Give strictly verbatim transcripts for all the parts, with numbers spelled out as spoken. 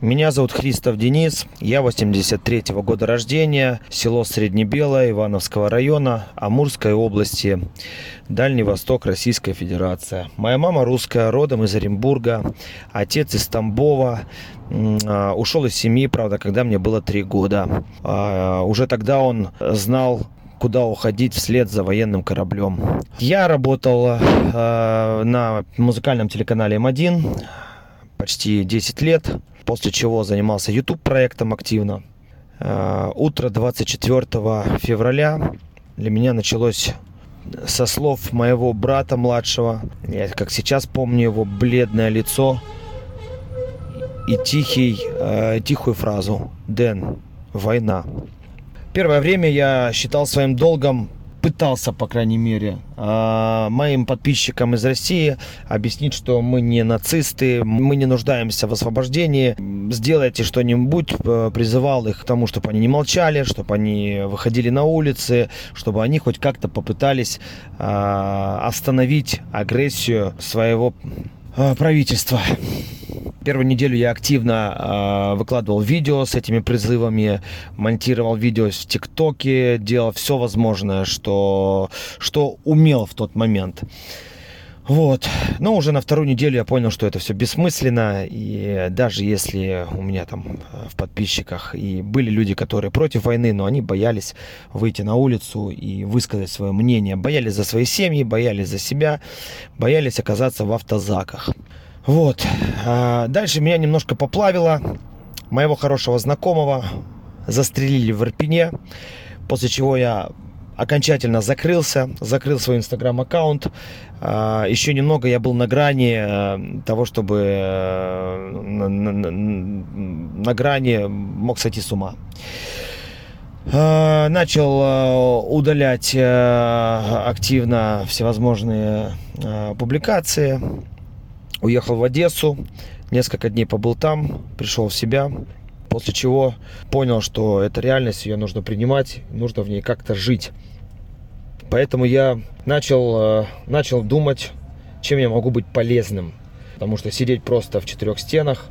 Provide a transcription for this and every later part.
Меня зовут Христов Денис, я восемьдесят третьего года рождения, село Среднебелое Ивановского района, Амурской области, Дальний Восток, Российская Федерация. Моя мама русская, родом из Оренбурга, отец из Тамбова, ушел из семьи, правда, когда мне было три года. Уже тогда он знал, куда уходить вслед за военным кораблем. Я работал на музыкальном телеканале эм один почти десять лет. После чего занимался YouTube проектом активно. Утро двадцать четвёртого февраля для меня началось со слов моего брата младшего. Я, как сейчас помню, его бледное лицо и тихий, тихую фразу: «Дэн, война». Первое время я считал своим долгом, пытался, по крайней мере, моим подписчикам из России объяснить, что мы не нацисты, мы не нуждаемся в освобождении, сделайте что-нибудь, призывал их к тому, чтобы они не молчали, чтобы они выходили на улицы, чтобы они хоть как-то попытались остановить агрессию своего правительства. Первую неделю я активно э, выкладывал видео с этими призывами, монтировал видео в ТикТоке, делал все возможное, что, что умел в тот момент. Вот. Но уже на вторую неделю я понял, что это все бессмысленно. И даже если у меня там в подписчиках и были люди, которые против войны, но они боялись выйти на улицу и высказать свое мнение. Боялись за свои семьи, боялись за себя, боялись оказаться в автозаках. Вот. Дальше меня немножко поплавило. Моего хорошего знакомого застрелили в Ирпене, после чего я окончательно закрылся, закрыл свой инстаграм-аккаунт. Еще немного я был на грани того, чтобы на грани мог сойти с ума. Начал удалять активно всевозможные публикации. Уехал в Одессу, несколько дней побыл там, пришел в себя, после чего понял, что это реальность, ее нужно принимать, нужно в ней как-то жить. Поэтому я начал, начал думать, чем я могу быть полезным, потому что сидеть просто в четырех стенах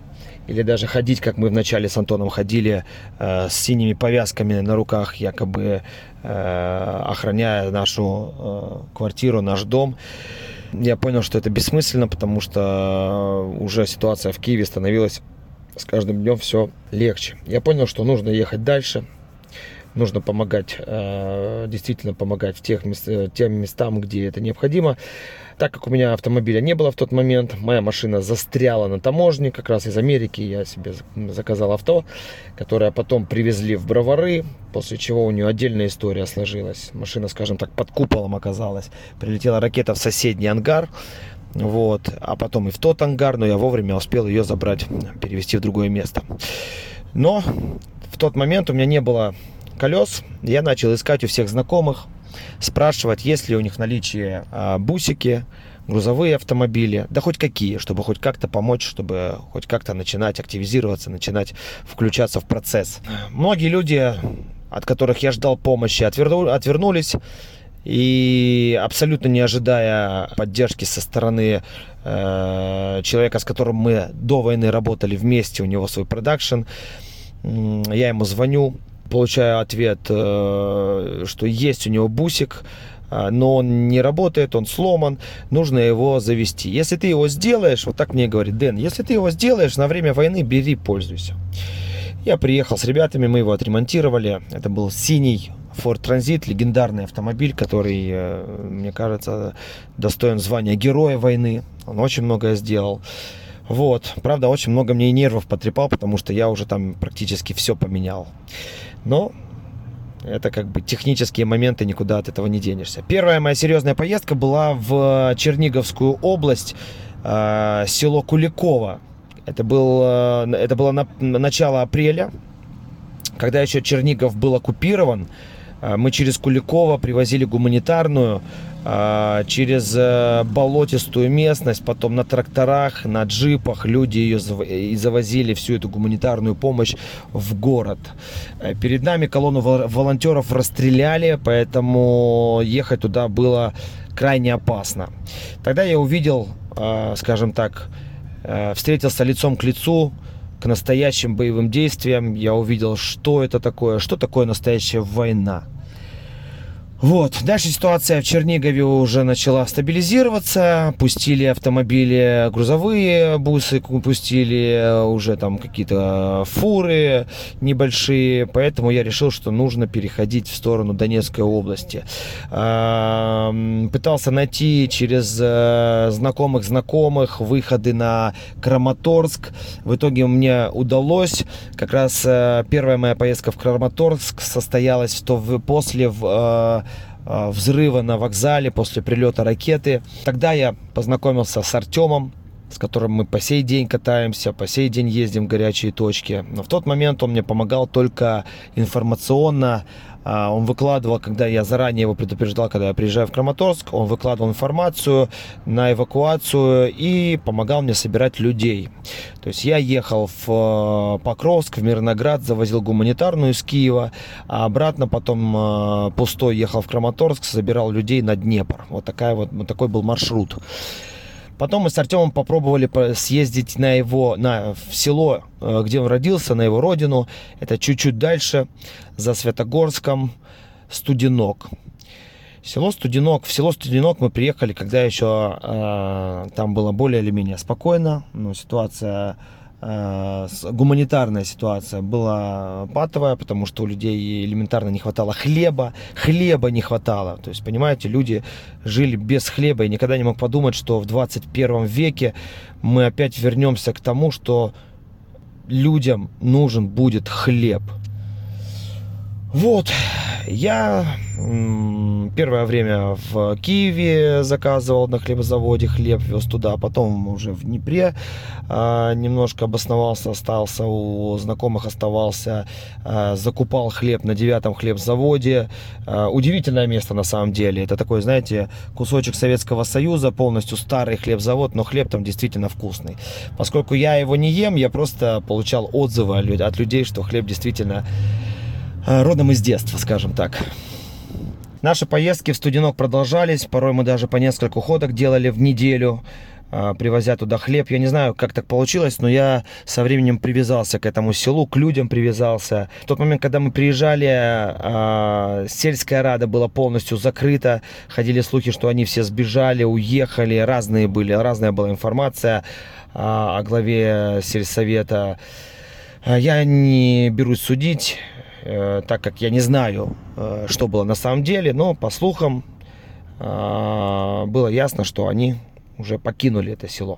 или даже ходить, как мы вначале с Антоном ходили, с синими повязками на руках, якобы охраняя нашу квартиру, наш дом. Я понял, что это бессмысленно, потому что уже ситуация в Киеве становилась с каждым днем все легче. Я понял, что нужно ехать дальше, нужно помогать, действительно помогать в тех тем местам, где это необходимо. Так как у меня автомобиля не было в тот момент, моя машина застряла на таможне, как раз из Америки я себе заказал авто, которое потом привезли в Бровары, после чего у нее отдельная история сложилась. Машина, скажем так, под куполом оказалась, прилетела ракета в соседний ангар, вот, а потом и в тот ангар, но я вовремя успел ее забрать, перевезти в другое место. Но в тот момент у меня не было колес, я начал искать у всех знакомых, спрашивать, есть ли у них в наличии бусики, грузовые автомобили, да хоть какие, чтобы хоть как-то помочь, чтобы хоть как-то начинать активизироваться, начинать включаться в процесс. Многие люди, от которых я ждал помощи, отверну, отвернулись, и абсолютно не ожидая поддержки со стороны э, человека, с которым мы до войны работали вместе, у него свой продакшн, я ему звоню, получаю ответ, что есть у него бусик, но он не работает, он сломан, нужно его завести. Если ты его сделаешь, вот так мне говорит: Дэн, если ты его сделаешь, на время войны бери, пользуйся. Я приехал с ребятами, мы его отремонтировали. Это был синий Форд Транзит, легендарный автомобиль, который, мне кажется, достоин звания Героя войны. Он очень многое сделал. Вот, правда, очень много мне и нервов потрепал, потому что я уже там практически все поменял. Но это как бы технические моменты, никуда от этого не денешься. Первая моя серьезная поездка была в Черниговскую область, э, село Куликово. Это, был, это было на, начало апреля, когда еще Чернигов был оккупирован. Мы через Куликово привозили гуманитарную, через болотистую местность, потом на тракторах, на джипах люди ее завозили, всю эту гуманитарную помощь в город. Перед нами колонну волонтеров расстреляли, поэтому ехать туда было крайне опасно. Тогда я увидел, скажем так, встретился лицом к лицу к настоящим боевым действиям. Я увидел, что это такое, что такое настоящая война. Вот. Дальше ситуация в Чернигове уже начала стабилизироваться. Пустили автомобили, грузовые бусы, пустили уже там какие-то фуры небольшие. Поэтому я решил, что нужно переходить в сторону Донецкой области. Пытался найти через знакомых знакомых выходы на Краматорск. В итоге мне удалось. Как раз первая моя поездка в Краматорск состоялась что после в взрыва на вокзале, после прилета ракеты. Тогда я познакомился с Артемом, с которым мы по сей день катаемся, по сей день ездим в горячие точки. Но в тот момент он мне помогал только информационно. Он выкладывал, когда я заранее его предупреждал, когда я приезжаю в Краматорск, он выкладывал информацию на эвакуацию и помогал мне собирать людей. То есть я ехал в Покровск, в Мирноград, завозил гуманитарную из Киева, а обратно потом пустой ехал в Краматорск, собирал людей на Днепр. Вот, такая вот, вот такой был маршрут. Потом мы с Артемом попробовали съездить на его, на, в село, где он родился, на его родину. Это чуть-чуть дальше, за Святогорском, Студенок. Село Студенок. В село Студенок мы приехали, когда еще э, там было более или менее спокойно. Ну, ситуация, э, гуманитарная ситуация была патовая, потому что у людей элементарно не хватало хлеба. Хлеба не хватало. То есть, понимаете, люди жили без хлеба. И никогда не мог подумать, что в двадцать первом веке мы опять вернемся к тому, что людям нужен будет хлеб. Вот. Я первое время в Киеве заказывал на хлебозаводе хлеб, вез туда, потом уже в Днепре немножко обосновался, остался у знакомых, оставался, закупал хлеб на девятом хлебозаводе. Удивительное место на самом деле. Это такой, знаете, кусочек Советского Союза, полностью старый хлебзавод, но хлеб там действительно вкусный. Поскольку я его не ем, я просто получал отзывы от людей, что хлеб действительно родом из детства, скажем так. Наши поездки в Студенок продолжались. Порой мы даже по несколько ходок делали в неделю, привозя туда хлеб. Я не знаю, как так получилось, но я со временем привязался к этому селу, к людям привязался. В тот момент, когда мы приезжали, сельская рада была полностью закрыта. Ходили слухи, что они все сбежали, уехали. Разные были, разная была информация о главе сельсовета. Я не берусь судить, так как я не знаю, что было на самом деле, но по слухам было ясно, что они уже покинули это село.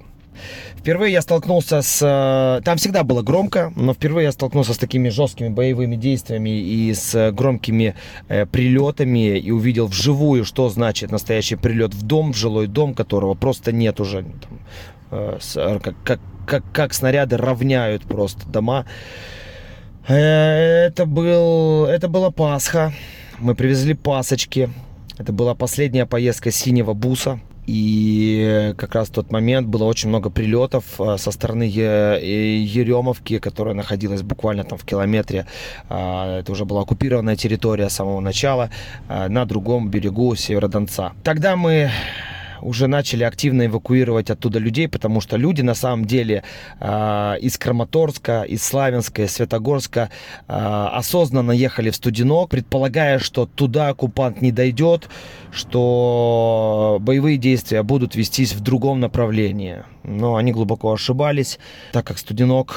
Впервые я столкнулся с... Там всегда было громко, но впервые я столкнулся с такими жесткими боевыми действиями и с громкими э, прилетами. И увидел вживую, что значит настоящий прилет в дом, в жилой дом, которого просто нет уже. Там, э, с, как, как, как, как снаряды равняют просто дома. Это был, это была Пасха, мы привезли пасочки, это была последняя поездка синего буса, и как раз в тот момент было очень много прилетов со стороны Ярёмовки, которая находилась буквально там в километре, это уже была оккупированная территория с самого начала, на другом берегу Северодонца. Тогда мы уже начали активно эвакуировать оттуда людей, потому что люди на самом деле э, из Краматорска, из Славянска, из Святогорска э, осознанно ехали в Студенок, предполагая, что туда оккупант не дойдет, что боевые действия будут вестись в другом направлении. Но они глубоко ошибались, так как Студенок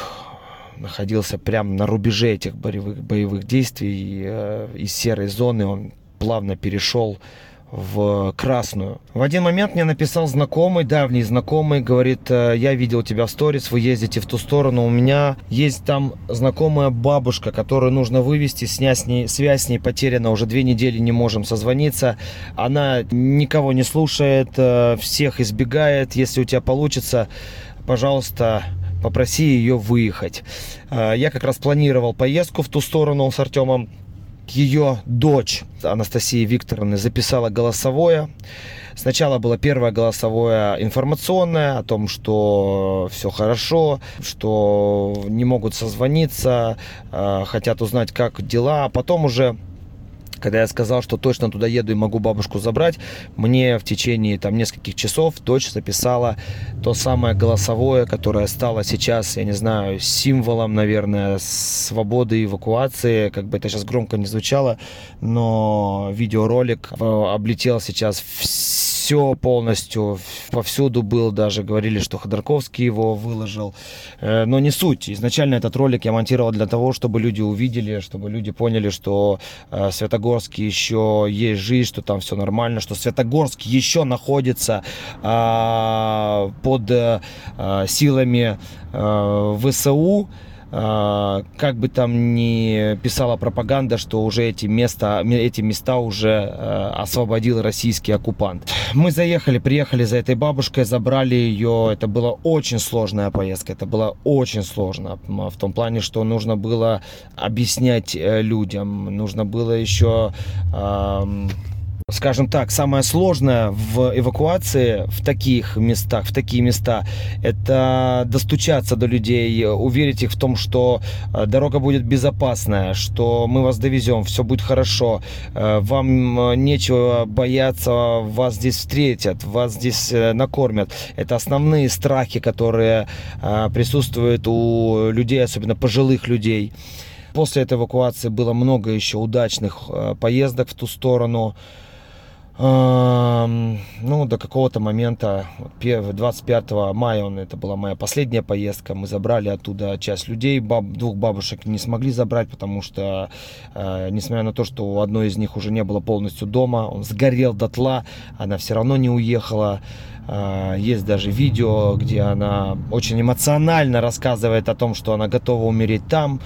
находился прямо на рубеже этих боевых, боевых действий, и э, из серой зоны он плавно перешел в красную. В один момент мне написал знакомый, давний знакомый, говорит: я видел тебя в сторис, вы ездите в ту сторону, у меня есть там знакомая бабушка, которую нужно вывести, связь с ней, связь с ней потеряна, уже две недели не можем созвониться, она никого не слушает, всех избегает, если у тебя получится, пожалуйста, попроси ее выехать. Я как раз планировал поездку в ту сторону с Артемом. Ее дочь Анастасии Викторовны записала голосовое. Сначала было первое голосовое информационное о том, что все хорошо, что не могут созвониться, хотят узнать, как дела. А потом уже Когда я сказал, что точно туда еду и могу бабушку забрать, мне в течение там нескольких часов дочь записала то самое голосовое, которое стало сейчас, я не знаю, символом, наверное, свободы эвакуации. Как бы это сейчас громко не звучало, но видеоролик облетел сейчас все полностью, повсюду был, даже говорили, что Ходорковский его выложил. Но не суть. Изначально этот ролик я монтировал для того, чтобы люди увидели, чтобы люди поняли, что Святогорск еще есть жизнь, что там все нормально, что Святогорск еще находится э, под э, силами э, ВСУ. Э, как бы там ни писала пропаганда, что уже эти места, эти места уже э, освободил российский оккупант. Мы заехали, приехали за этой бабушкой, забрали ее. Это была очень сложная поездка, это было очень сложно. В том плане, что нужно было объяснять людям, нужно было еще... Эм... Скажем так, самое сложное в эвакуации в таких местах, в такие места, это достучаться до людей, уверить их в том, что дорога будет безопасная, что мы вас довезем, все будет хорошо, вам нечего бояться, вас здесь встретят, вас здесь накормят. Это основные страхи, которые присутствуют у людей, особенно пожилых людей. После этой эвакуации было много еще удачных поездок в ту сторону. Ну, до какого-то момента, двадцать пятого мая, он, это была моя последняя поездка, мы забрали оттуда часть людей, баб, двух бабушек не смогли забрать, потому что, э, несмотря на то, что у одной из них уже не было полностью дома, он сгорел дотла, она все равно не уехала. Э, есть даже видео, где она очень эмоционально рассказывает о том, что она готова умереть там,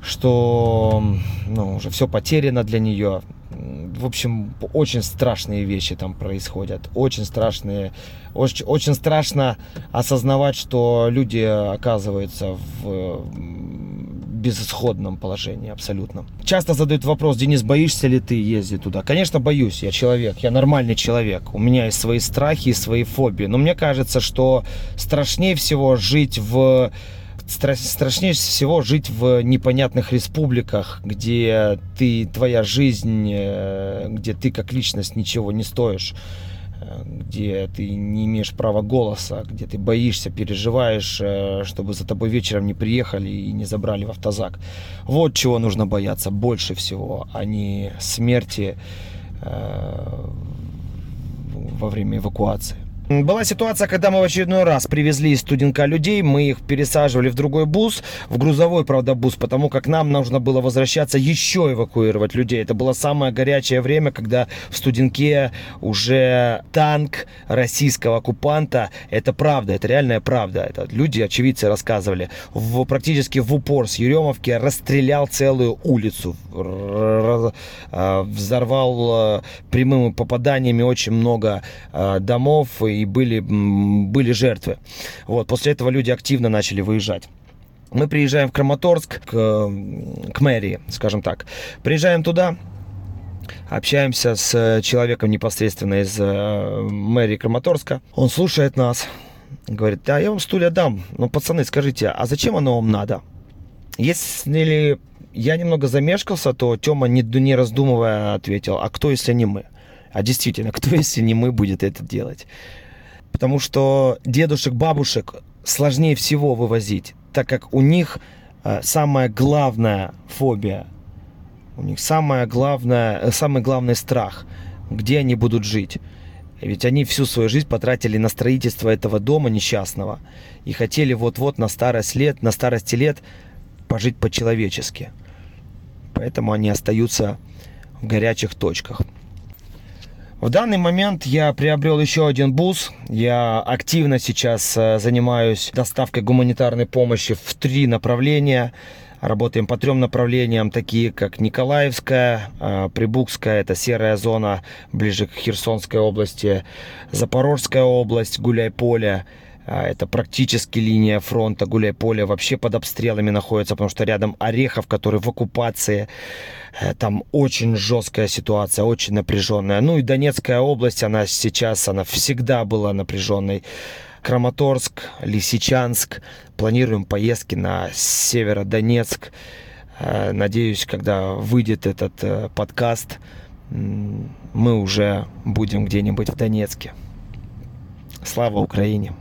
что, ну, уже все потеряно для нее. В общем, очень страшные вещи там происходят. Очень страшные. Очень, очень страшно осознавать, что люди оказываются в безысходном положении абсолютно. Часто задают вопрос: Денис, боишься ли ты ездить туда? Конечно, боюсь. Я человек. Я нормальный человек. У меня есть свои страхи и свои фобии. Но мне кажется, что страшнее всего жить в... страшнее всего жить в непонятных республиках, где ты, твоя жизнь, где ты как личность ничего не стоишь, где ты не имеешь права голоса, где ты боишься, переживаешь, чтобы за тобой вечером не приехали и не забрали в автозак. Вот чего нужно бояться больше всего, а не смерти во время эвакуации. Была ситуация, когда мы в очередной раз привезли из Студенка людей, мы их пересаживали в другой бус, в грузовой, правда, бус, потому как нам нужно было возвращаться, еще эвакуировать людей. Это было самое горячее время, когда в Студенке уже танк российского оккупанта, это правда, это реальная правда, это люди, очевидцы рассказывали, в, практически в упор с Ярёмовки расстрелял целую улицу, взорвал прямыми попаданиями очень много домов, и И были, были жертвы. Вот. После этого люди активно начали выезжать. Мы приезжаем в Краматорск, к, к мэрии, скажем так. Приезжаем туда, общаемся с человеком непосредственно из мэрии Краматорска. Он слушает нас, говорит: да, я вам стулья дам, но, пацаны, скажите, а зачем оно вам надо? Если я немного замешкался, то Тёма, не, не раздумывая, ответил: а кто, если не мы? А действительно, кто, если не мы, будет это делать? Потому что дедушек, бабушек сложнее всего вывозить, так как у них э, самая главная фобия, у них самая главная, э, самый главный страх, где они будут жить. Ведь они всю свою жизнь потратили на строительство этого дома несчастного и хотели вот-вот на старость лет, на старости лет пожить по-человечески. Поэтому они остаются в горячих точках. В данный момент я приобрел еще один бус. Я активно сейчас занимаюсь доставкой гуманитарной помощи в три направления. Работаем по трем направлениям, такие как Николаевская, Прибукская, это серая зона ближе к Херсонской области, Запорожская область, Гуляйполе. Это практически линия фронта. Гуляйполе вообще под обстрелами находится, потому что рядом Орехов, который в оккупации. Там очень жесткая ситуация, очень напряженная. Ну и Донецкая область, она сейчас, она всегда была напряженной. Краматорск, Лисичанск. Планируем поездки на Северодонецк. Надеюсь, когда выйдет этот подкаст, мы уже будем где-нибудь в Донецке. Слава Украине!